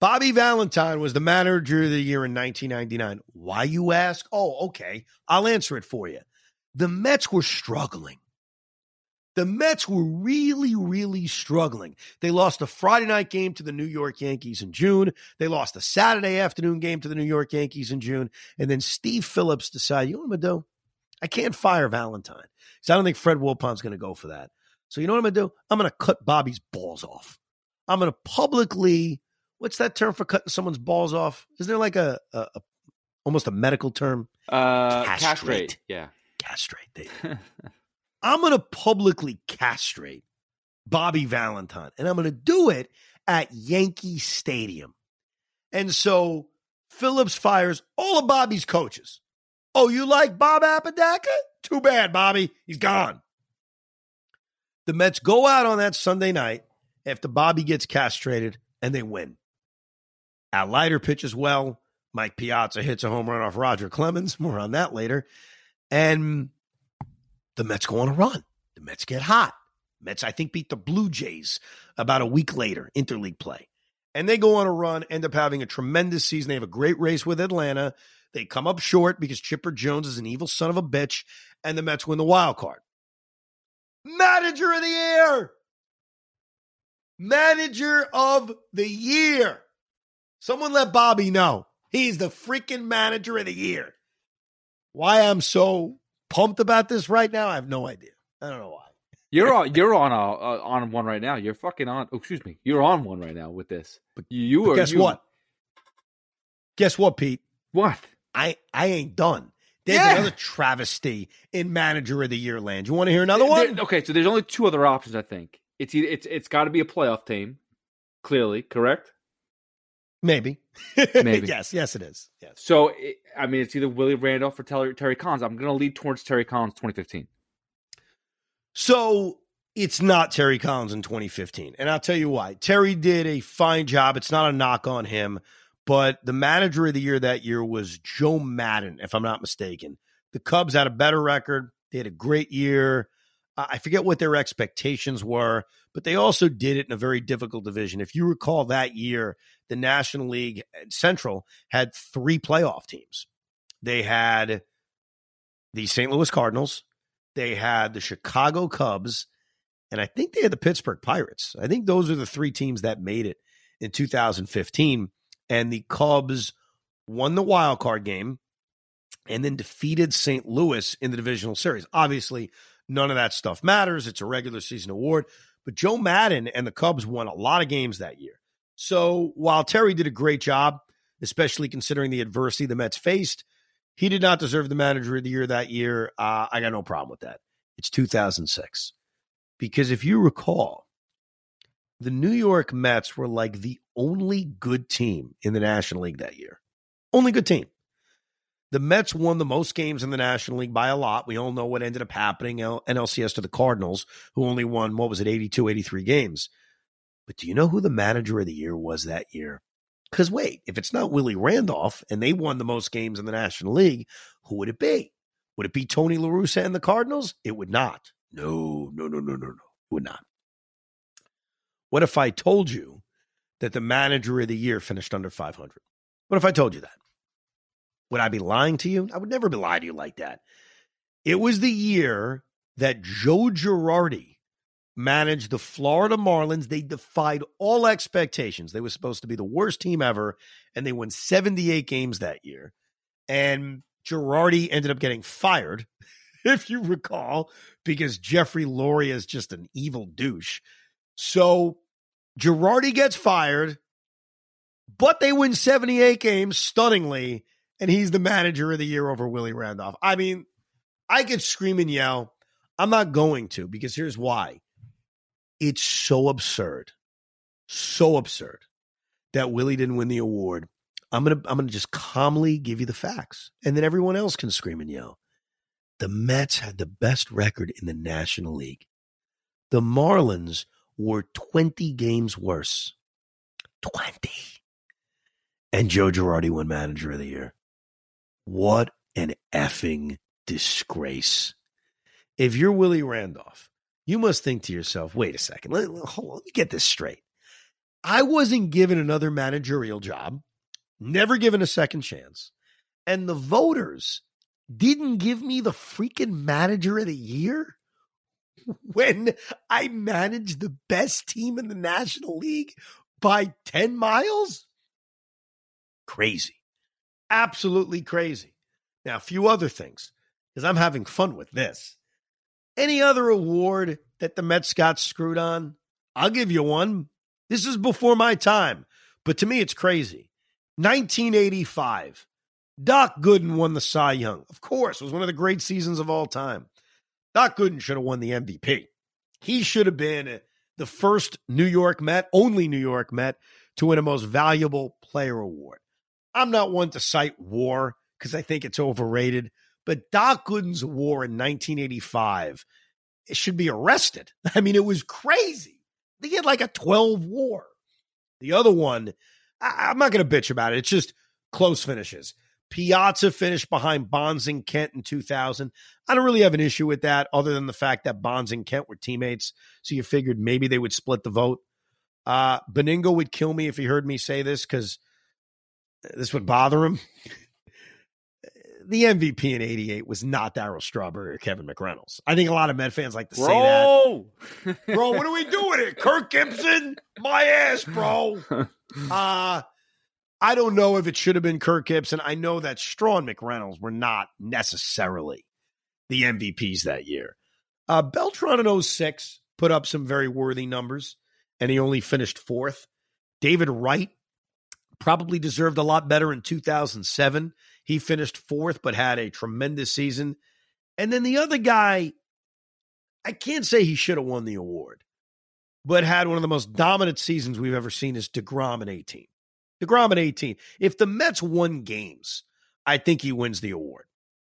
Bobby Valentine was the manager of the year in 1999. Why, you ask? Oh, okay. I'll answer it for you. The Mets were struggling. The Mets were really, really struggling. They lost a Friday night game to the New York Yankees in June. They lost a Saturday afternoon game to the New York Yankees in June. And then Steve Phillips decided, you know what I'm going to do? I can't fire Valentine because I don't think Fred Wilpon's going to go for that. So you know what I'm going to do? I'm going to cut Bobby's balls off. I'm going to publicly, what's that term for cutting someone's balls off? Isn't there like a almost a medical term? Castrate. Yeah. Castrate. I'm going to publicly castrate Bobby Valentine, and I'm going to do it at Yankee Stadium. And so Phillips fires all of Bobby's coaches. Oh, you like Bob Apodaca? Too bad, Bobby. He's gone. The Mets go out on that Sunday night after Bobby gets castrated, and they win. Al Leiter pitches well. Mike Piazza hits a home run off Roger Clemens. More on that later. And the Mets go on a run. The Mets get hot. Mets, I think, beat the Blue Jays about a week later, interleague play. And they go on a run, end up having a tremendous season. They have a great race with Atlanta. They come up short because Chipper Jones is an evil son of a bitch, and the Mets win the wild card. Manager of the year! Manager of the year! Someone let Bobby know. He's the freaking manager of the year. Why I'm so pumped about this right now, I have no idea. I don't know why. You're on one right now. You're fucking on. Oh, excuse me. You're on one right now with this. But you but are. Guess you... what? Guess what, Pete? What? I ain't done. There's another travesty in Manager of the Year land. You want to hear another one? Okay, so there's only two other options, I think. It's got to be a playoff team, clearly, correct? Maybe. Yes, it is. Yes. So, it's either Willie Randolph or Terry Collins. I'm going to lead towards Terry Collins 2015. So, it's not Terry Collins in 2015. And I'll tell you why. Terry did a fine job. It's not a knock on him. But the manager of the year that year was Joe Madden, if I'm not mistaken. The Cubs had a better record. They had a great year. I forget what their expectations were, but they also did it in a very difficult division. If you recall that year, the National League Central had three playoff teams. They had the St. Louis Cardinals. They had the Chicago Cubs. And I think they had the Pittsburgh Pirates. I think those are the three teams that made it in 2015. And the Cubs won the wild card game and then defeated St. Louis in the divisional series. Obviously, none of that stuff matters. It's a regular season award. But Joe Madden and the Cubs won a lot of games that year. So while Terry did a great job, especially considering the adversity the Mets faced, he did not deserve the manager of the year that year. I got no problem with that. It's 2006. Because if you recall, the New York Mets were like the only good team in the National League that year. Only good team. The Mets won the most games in the National League by a lot. We all know what ended up happening. NLCS to the Cardinals, who only won, 82, 83 games. But do you know who the manager of the year was that year? Because wait, if it's not Willie Randolph and they won the most games in the National League, who would it be? Would it be Tony La Russa and the Cardinals? It would not. No. It would not. What if I told you that the manager of the year finished under 500? What if I told you that? Would I be lying to you? I would never be lying to you like that. It was the year that Joe Girardi managed the Florida Marlins. They defied all expectations. They were supposed to be the worst team ever, and they won 78 games that year. And Girardi ended up getting fired, if you recall, because Jeffrey Lurie is just an evil douche. So Girardi gets fired, but they win 78 games, stunningly, and he's the manager of the year over Willie Randolph. I mean, I could scream and yell. I'm not going to, because here's why. It's so absurd that Willie didn't win the award. I'm gonna just calmly give you the facts, and then everyone else can scream and yell. The Mets had the best record in the National League. The Marlins were 20 games worse. 20. And Joe Girardi won manager of the year. What an effing disgrace. If you're Willie Randolph, you must think to yourself, wait a second, let me get this straight. I wasn't given another managerial job, never given a second chance, and the voters didn't give me the freaking manager of the year when I managed the best team in the National League by 10 miles? Crazy. Absolutely crazy. Now, a few other things, because I'm having fun with this. Any other award that the Mets got screwed on? I'll give you one. This is before my time, but to me, it's crazy. 1985, Doc Gooden won the Cy Young. Of course, it was one of the great seasons of all time. Doc Gooden should have won the MVP. He should have been the first New York Met, only New York Met, to win a Most Valuable Player award. I'm not one to cite WAR because I think it's overrated, but Doc Gooden's WAR in 1985, it should be arrested. I mean, it was crazy. They had like a 12 WAR. The other one, I'm not going to bitch about it. It's just close finishes. Piazza finished behind Bonds and Kent in 2000. I don't really have an issue with that other than the fact that Bonds and Kent were teammates, so you figured maybe they would split the vote. Beningo would kill me if he heard me say this because this would bother him. The MVP in 88 was not Darryl Strawberry or Kevin McReynolds. I think a lot of Met fans like to say that. Bro, what are we doing here? Kirk Gibson? My ass, bro. I don't know if it should have been Kirk Gibson. I know that Straw and McReynolds were not necessarily the MVPs that year. Beltran in 06 put up some very worthy numbers, and he only finished fourth. David Wright probably deserved a lot better in 2007. He finished fourth, but had a tremendous season. And then the other guy, I can't say he should have won the award, but had one of the most dominant seasons we've ever seen is DeGrom in 18. DeGrom at 18. If the Mets won games, I think he wins the award.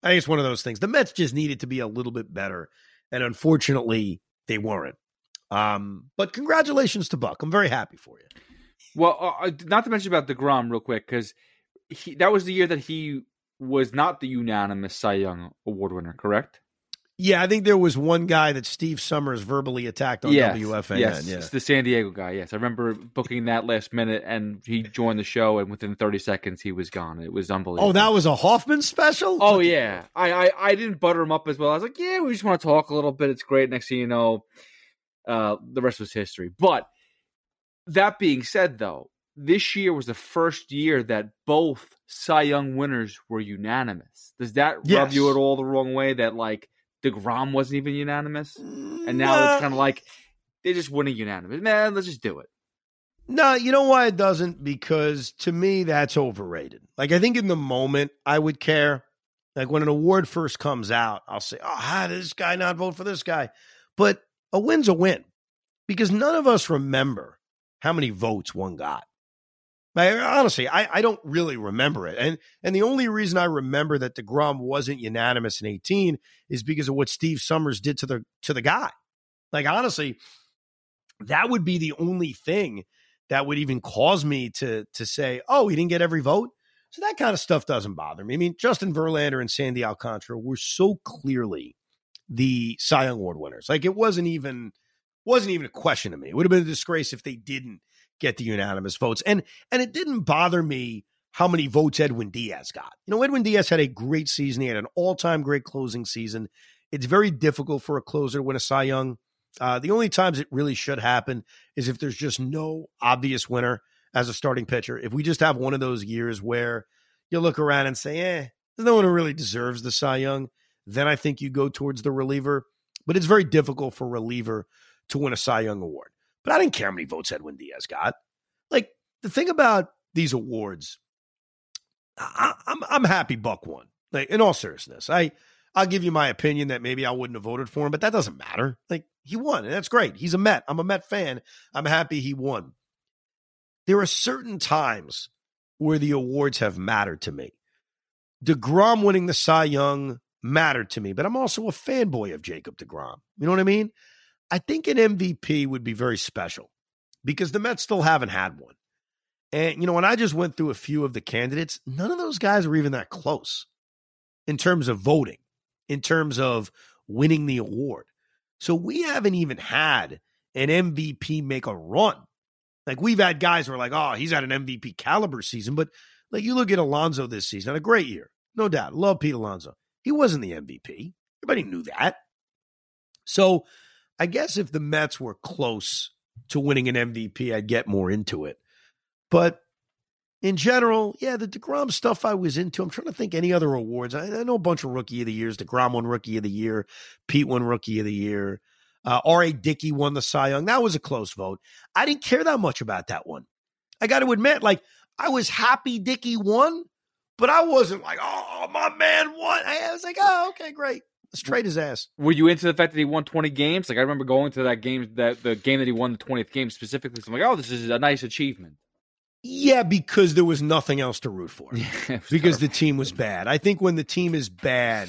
I think it's one of those things. The Mets just needed to be a little bit better, and unfortunately, they weren't. But congratulations to Buck. I'm very happy for you. Well, not to mention about DeGrom real quick, because that was the year that he was not the unanimous Cy Young Award winner, correct? Yeah, I think there was one guy that Steve Summers verbally attacked on WFAN. Yes, yeah. It's the San Diego guy, yes. I remember booking that last minute, and he joined the show, and within 30 seconds, he was gone. It was unbelievable. Oh, that was a Hoffman special? Oh, yeah. I didn't butter him up as well. I was like, yeah, we just want to talk a little bit. It's great. Next thing you know, the rest was history. But that being said, though, this year was the first year that both Cy Young winners were unanimous. Does that rub you at all the wrong way that, like, DeGrom wasn't even unanimous, and now it's kind of like they just wouldn't unanimous. Man, let's just do it. No, you know why it doesn't? Because to me, that's overrated. Like, I think in the moment, I would care. Like, when an award first comes out, I'll say, oh, how did this guy not vote for this guy? But a win's a win, because none of us remember how many votes one got. Like, honestly, I don't really remember it. And the only reason I remember that DeGrom wasn't unanimous in 18 is because of what Steve Summers did to the guy. Like, honestly, that would be the only thing that would even cause me to say, oh, he didn't get every vote. So that kind of stuff doesn't bother me. I mean, Justin Verlander and Sandy Alcantara were so clearly the Cy Young Award winners. Like, it wasn't even a question to me. It would have been a disgrace if they didn't get the unanimous votes. And it didn't bother me how many votes Edwin Diaz got. You know, Edwin Diaz had a great season. He had an all-time great closing season. It's very difficult for a closer to win a Cy Young. The only times it really should happen is if there's just no obvious winner as a starting pitcher. If we just have one of those years where you look around and say, there's no one who really deserves the Cy Young, then I think you go towards the reliever. But it's very difficult for reliever to win a Cy Young award. But I didn't care how many votes Edwin Diaz got. Like, the thing about these awards, I'm happy Buck won. Like, in all seriousness, I'll give you my opinion that maybe I wouldn't have voted for him, but that doesn't matter. Like, he won, and that's great. He's a Met. I'm a Met fan. I'm happy he won. There are certain times where the awards have mattered to me. DeGrom winning the Cy Young mattered to me, but I'm also a fanboy of Jacob DeGrom. You know what I mean? I think an MVP would be very special because the Mets still haven't had one. And, you know, when I just went through a few of the candidates, none of those guys were even that close in terms of voting, in terms of winning the award. So we haven't even had an MVP make a run Like, we've had guys who are like, oh, he's had an MVP caliber season. But like, you look at Alonso this season, had a great year. No doubt. Love Pete Alonso. He wasn't the MVP. Everybody knew that. So I guess if the Mets were close to winning an MVP, I'd get more into it. But in general, yeah, the DeGrom stuff I was into. I'm trying to think any other awards. I know a bunch of Rookie of the Years. DeGrom won Rookie of the Year. Pete won Rookie of the Year. R.A. Dickey won the Cy Young. That was a close vote. I didn't care that much about that one. I got to admit, like, I was happy Dickey won, but I wasn't like, oh, my man won. I was like, oh, okay, great. Let's trade his ass. Were you into the fact that he won 20 games? Like, I remember going to that game, the game that he won the 20th game specifically. So I'm like, oh, this is a nice achievement. Yeah, because there was nothing else to root for. Yeah, because the team was bad. I think when the team is bad,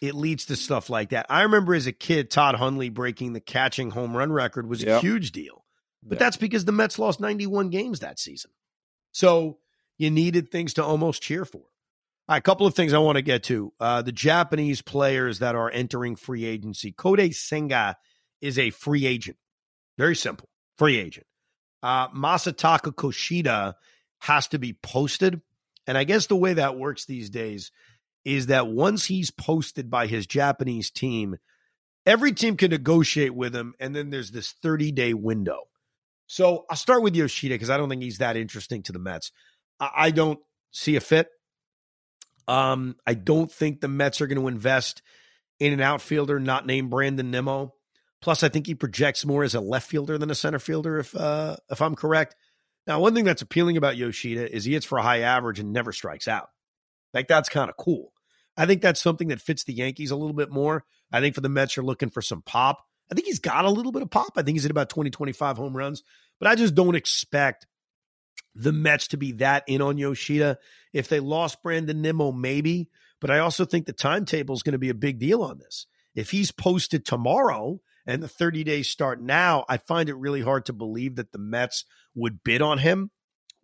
it leads to stuff like that. I remember as a kid, Todd Hundley breaking the catching home run record was a huge deal. But that's because the Mets lost 91 games that season. So you needed things to almost cheer for. All right, a couple of things I want to get to. The Japanese players that are entering free agency. Kode Senga is a free agent. Very simple. Free agent. Masataka Koshida has to be posted. And I guess the way that works these days is that once he's posted by his Japanese team, every team can negotiate with him. And then there's this 30-day window. So I'll start with Yoshida because I don't think he's that interesting to the Mets. I don't see a fit. I don't think the Mets are going to invest in an outfielder not named Brandon Nimmo. Plus, I think he projects more as a left fielder than a center fielder, if I'm correct. Now, one thing that's appealing about Yoshida is he hits for a high average and never strikes out. Like, that's kind of cool. I think that's something that fits the Yankees a little bit more. I think for the Mets, you're looking for some pop. I think he's got a little bit of pop. I think he's at about 20, 25 home runs. But I just don't expect the Mets to be that in on Yoshida. If they lost Brandon Nimmo, maybe. But I also think the timetable is going to be a big deal on this. If he's posted tomorrow and the 30 days start now, I find it really hard to believe that the Mets would bid on him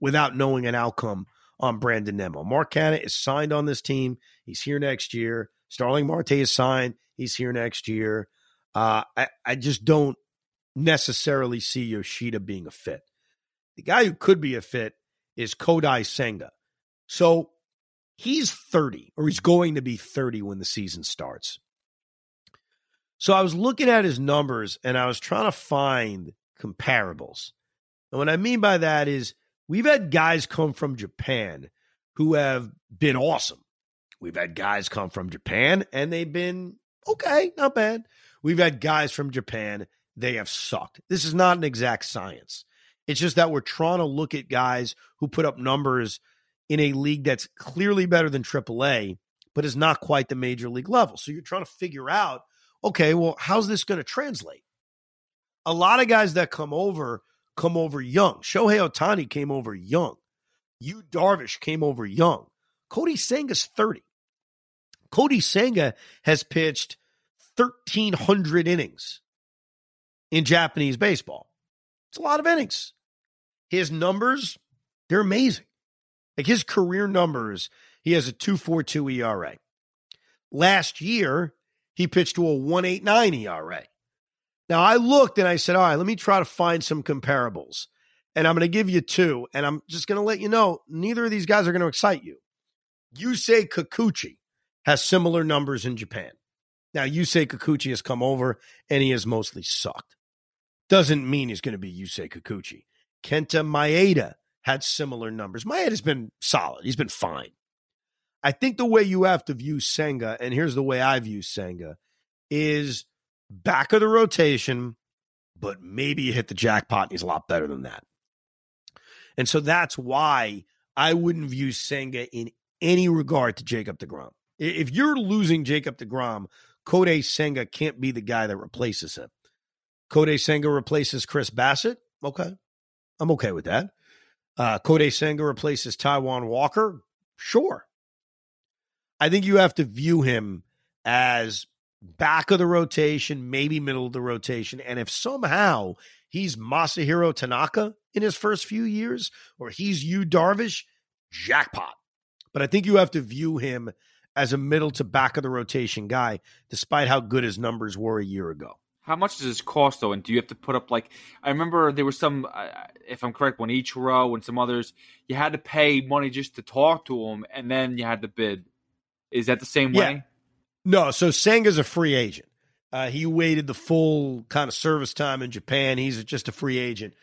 without knowing an outcome on Brandon Nimmo. Mark Canna is signed on this team. He's here next year. Starling Marte is signed. He's here next year. I just don't necessarily see Yoshida being a fit. The guy who could be a fit is Kodai Senga. So he's 30, or he's going to be 30 when the season starts. So I was looking at his numbers, and I was trying to find comparables. And what I mean by that is we've had guys come from Japan who have been awesome. We've had guys come from Japan, and they've been okay, not bad. We've had guys from Japan, they have sucked. This is not an exact science. It's just that we're trying to look at guys who put up numbers in a league that's clearly better than AAA, but is not quite the major league level. So you're trying to figure out, okay, well, how's this going to translate? A lot of guys that come over young. Shohei Ohtani came over young. Yu Darvish came over young. Kode Senga's 30. Kode Senga has pitched 1,300 innings in Japanese baseball. It's a lot of innings. His numbers, they're amazing. Like, his career numbers, he has a 2.42 ERA. Last year, he pitched to a 1.89 ERA. Now, I looked and I said, all right, let me try to find some comparables. And I'm going to give you two. And I'm just going to let you know, neither of these guys are going to excite you. Yusei Kikuchi has similar numbers in Japan. Now, Yusei Kikuchi has come over, and he has mostly sucked. Doesn't mean he's going to be Yusei Kikuchi. Kenta Maeda had similar numbers. Maeda's been solid. He's been fine. I think the way you have to view Senga, and here's the way I view Senga, is back of the rotation, but maybe you hit the jackpot, and he's a lot better than that. And so that's why I wouldn't view Senga in any regard to Jacob DeGrom. If you're losing Jacob DeGrom, Kode Senga can't be the guy that replaces him. Kode Senga replaces Chris Bassett. Okay. I'm okay with that. Kode Senga replaces Taiwan Walker. Sure. I think you have to view him as back of the rotation, maybe middle of the rotation. And if somehow he's Masahiro Tanaka in his first few years, or he's Yu Darvish, jackpot. But I think you have to view him as a middle to back of the rotation guy, despite how good his numbers were a year ago. How much does this cost, though? And do you have to put up, like, I remember there was some, if I'm correct, when Ichiro and some others, you had to pay money just to talk to them, and then you had to bid. Is that the same way? Yeah. No, so Senga's a free agent. He waited the full kind of service time in Japan. He's just a free agent.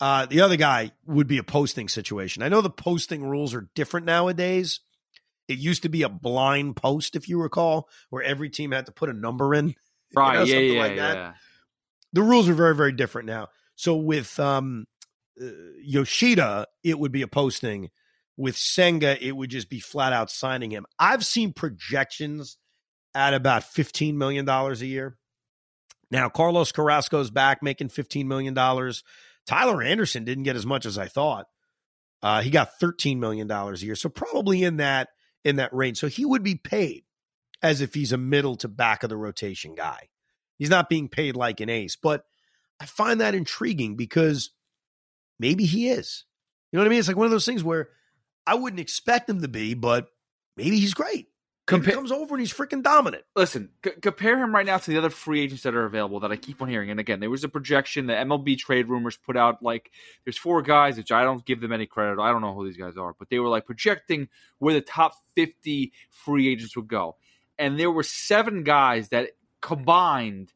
The other guy would be a posting situation. I know the posting rules are different nowadays. It used to be a blind post, if you recall, where every team had to put a number in. Right, you know, yeah. The rules are very, very different now. So with Yoshida, it would be a posting. With Senga, it would just be flat out signing him. I've seen projections at about $15 million a year. Now, Carlos Carrasco's back making $15 million. Tyler Anderson didn't get as much as I thought. He got $13 million a year. So probably in that range. So he would be paid as if he's a middle to back of the rotation guy. He's not being paid like an ace, but I find that intriguing because maybe he is. You know what I mean? It's like one of those things where I wouldn't expect him to be, but maybe he's great. He comes over and he's freaking dominant. Listen, compare him right now to the other free agents that are available that I keep on hearing. And again, there was a projection that MLB Trade Rumors put out, like there's four guys, which I don't give them any credit. I don't know who these guys are, but they were like projecting where the top 50 free agents would go. And there were seven guys that combined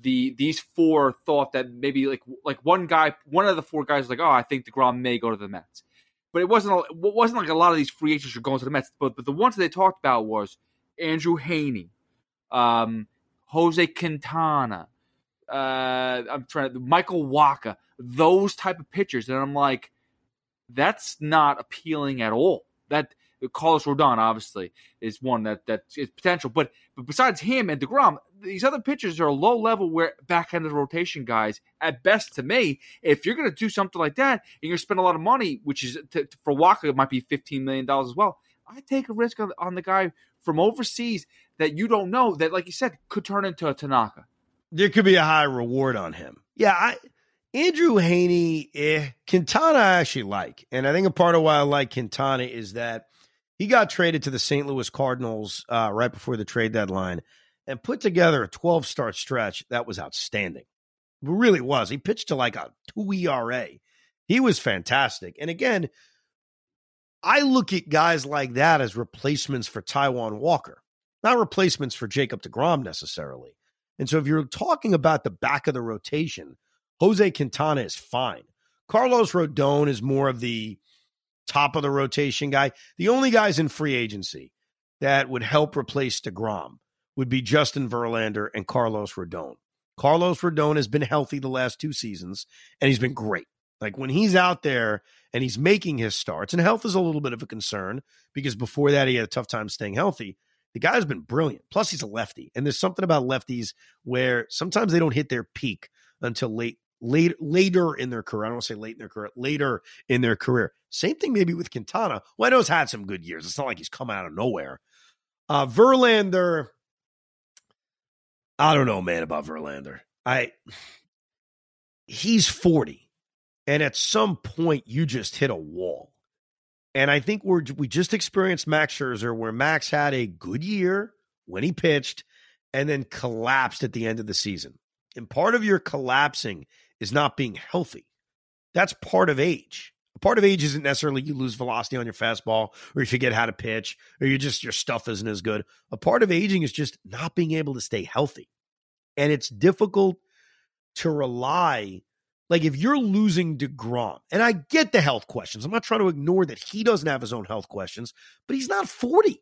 these four thought that maybe like one guy, one of the four guys was like, oh, I think DeGrom may go to the Mets. But it wasn't like a lot of these free agents were going to the Mets. But the ones that they talked about was Andrew Haney, Jose Quintana, Michael Wacha, those type of pitchers. And I'm like, that's not appealing at all. That Carlos Rodon, obviously, is one that is potential. But besides him and DeGrom, these other pitchers are low level, where back end of the rotation guys. At best, to me, if you're going to do something like that and you're going to spend a lot of money, which is for Walker, it might be $15 million as well. I take a risk on the guy from overseas that you don't know that, like you said, could turn into a Tanaka. There could be a high reward on him. Yeah, Andrew Haney, Quintana I actually like. And I think a part of why I like Quintana is that he got traded to the St. Louis Cardinals right before the trade deadline and put together a 12-start stretch that was outstanding. It really was. He pitched to like a 2 ERA. He was fantastic. And again, I look at guys like that as replacements for Taiwan Walker, not replacements for Jacob DeGrom necessarily. And so if you're talking about the back of the rotation, Jose Quintana is fine. Carlos Rodon is more of the top of the rotation guy. The only guys in free agency that would help replace DeGrom would be Justin Verlander and Carlos Rodon. Carlos Rodon has been healthy the last two seasons, and he's been great. Like when he's out there and he's making his starts, and health is a little bit of a concern because before that he had a tough time staying healthy. The guy's been brilliant. Plus he's a lefty, and there's something about lefties where sometimes they don't hit their peak until later in their career. I don't want to say late in their career, later in their career. Same thing maybe with Quintana. Well, I know he's had some good years. It's not like he's come out of nowhere. Verlander, I don't know, man, about Verlander. He's 40, and at some point you just hit a wall. And I think we just experienced Max Scherzer, where Max had a good year when he pitched and then collapsed at the end of the season. And part of your collapsing is not being healthy. That's part of age. Part of age isn't necessarily you lose velocity on your fastball or you forget how to pitch or your stuff isn't as good. A part of aging is just not being able to stay healthy. And it's difficult to rely. Like if you're losing DeGrom, and I get the health questions. I'm not trying to ignore that he doesn't have his own health questions, but he's not 40.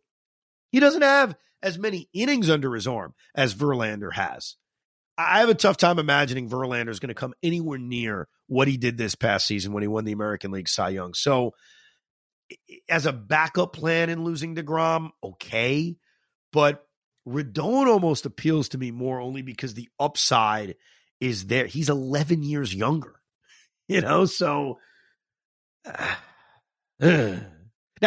He doesn't have as many innings under his arm as Verlander has. I have a tough time imagining Verlander is going to come anywhere near what he did this past season when he won the American League Cy Young. So as a backup plan in losing DeGrom, okay. But Rodon almost appeals to me more only because the upside is there. He's 11 years younger, you know? So now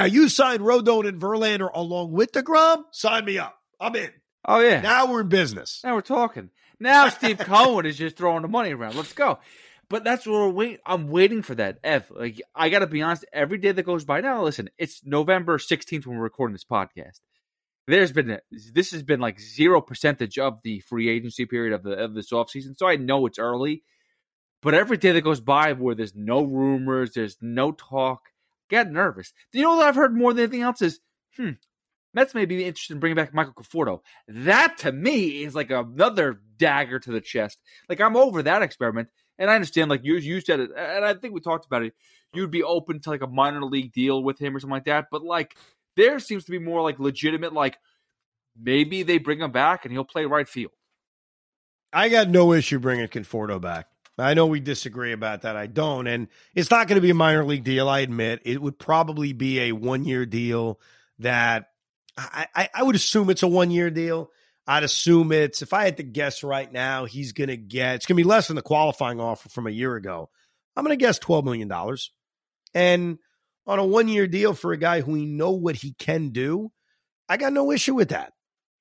you signed Rodon and Verlander along with DeGrom. Sign me up. I'm in. Oh, yeah. Now we're in business. Now we're talking. Now Steve Cohen is just throwing the money around. Let's go. But that's what we're waiting. I'm waiting for that, Ev. Like, I got to be honest, every day that goes by now, listen, it's November 16th when we're recording this podcast. this has been like 0% of the free agency period of this offseason. So I know it's early, but every day that goes by where there's no rumors, there's no talk, I get nervous. You know what I've heard more than anything else is, Mets may be interested in bringing back Michael Conforto. That to me is like another dagger to the chest. Like I'm over that experiment, and I understand. Like you said it, and I think we talked about it. You'd be open to like a minor league deal with him or something like that. But like there seems to be more like legitimate. Like maybe they bring him back and he'll play right field. I got no issue bringing Conforto back. I know we disagree about that. I don't, and it's not going to be a minor league deal. I admit it would probably be a 1-year deal that. I would assume it's a 1-year deal. I'd assume it's, if I had to guess right now, he's going to get, it's going to be less than the qualifying offer from a year ago. I'm going to guess $12 million. And on a 1-year deal for a guy who we know what he can do, I got no issue with that.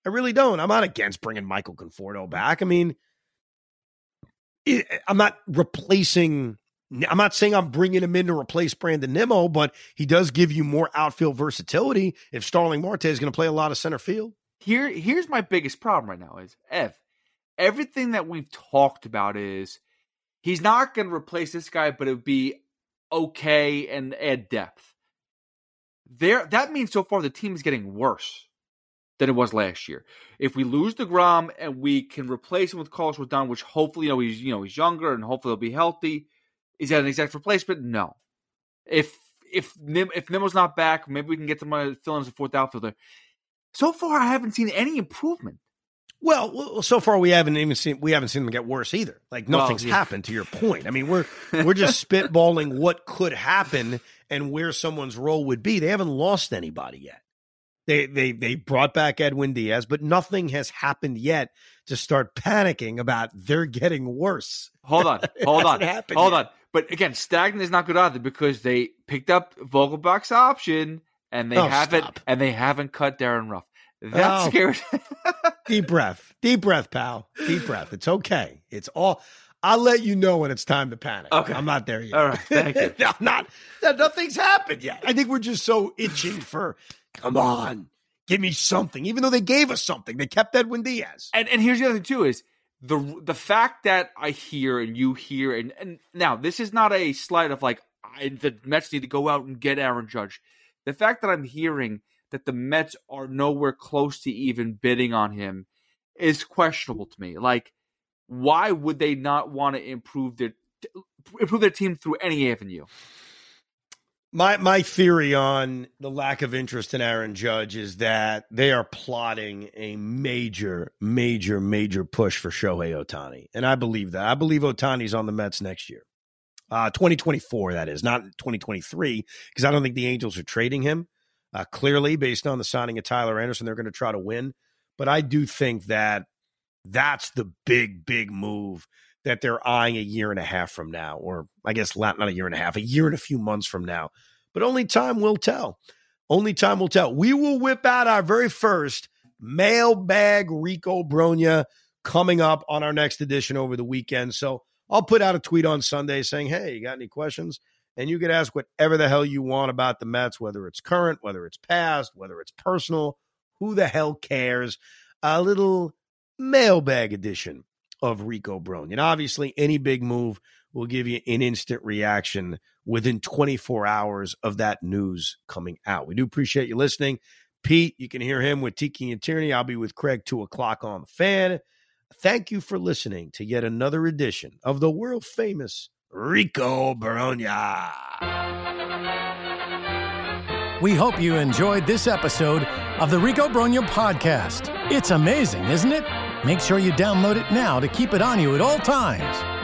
I really don't. I'm not against bringing Michael Conforto back. I mean, I'm not replacing, I'm not saying I'm bringing him in to replace Brandon Nimmo, but he does give you more outfield versatility if Starling Marte is going to play a lot of center field. Here's my biggest problem right now is, everything that we've talked about is he's not going to replace this guy, but it would be okay and add depth. That means so far the team is getting worse than it was last year. If we lose DeGrom and we can replace him with Carlos Rodon, which hopefully he's younger and hopefully he'll be healthy, is that an exact replacement? No. If Nimmo's not back, maybe we can get somebody to fill in as a fourth outfielder. So far, I haven't seen any improvement. Well, so far we haven't seen them get worse either. Like nothing's happened. To your point, I mean, we're just spitballing what could happen and where someone's role would be. They haven't lost anybody yet. They brought back Edwin Diaz, but nothing has happened yet to start panicking about they're getting worse. Hold on. But again, stagnant is not good either because they picked up Vogelbach's option and they haven't cut Darren Ruff. That's scary. Deep breath, pal. Deep breath. It's okay. It's all. I'll let you know when it's time to panic. Okay. I'm not there yet. All right. Thank you. Nothing's happened yet. I think we're just so itching for. Come on, give me something. Even though they gave us something, they kept Edwin Diaz. And here's the other thing too is. The fact that I hear and you hear, and now this is not a slight of like the Mets need to go out and get Aaron Judge. The fact that I'm hearing that the Mets are nowhere close to even bidding on him is questionable to me. Like, why would they not want to improve their team through any avenue? My theory on the lack of interest in Aaron Judge is that they are plotting a major, major, major push for Shohei Ohtani. And I believe that. I believe Ohtani's on the Mets next year. 2024, that is, not 2023, because I don't think the Angels are trading him. Clearly, based on the signing of Tyler Anderson, they're going to try to win. But I do think that that's the big, big move that they're eyeing a year and a half from now, or I guess not a year and a half, a year and a few months from now. But only time will tell. Only time will tell. We will whip out our very first mailbag Rico Brogna coming up on our next edition over the weekend. So I'll put out a tweet on Sunday saying, hey, you got any questions? And you could ask whatever the hell you want about the Mets, whether it's current, whether it's past, whether it's personal. Who the hell cares? A little mailbag edition of Rico Brogna. And obviously, any big move will give you an instant reaction within 24 hours of that news coming out. We do appreciate you listening. Pete, you can hear him with Tiki and Tierney. I'll be with Craig 2 o'clock on the Fan. Thank you for listening to yet another edition of the world famous Rico Brogna. We hope you enjoyed this episode of the Rico Brogna podcast. It's amazing, isn't it? Make sure you download it now to keep it on you at all times.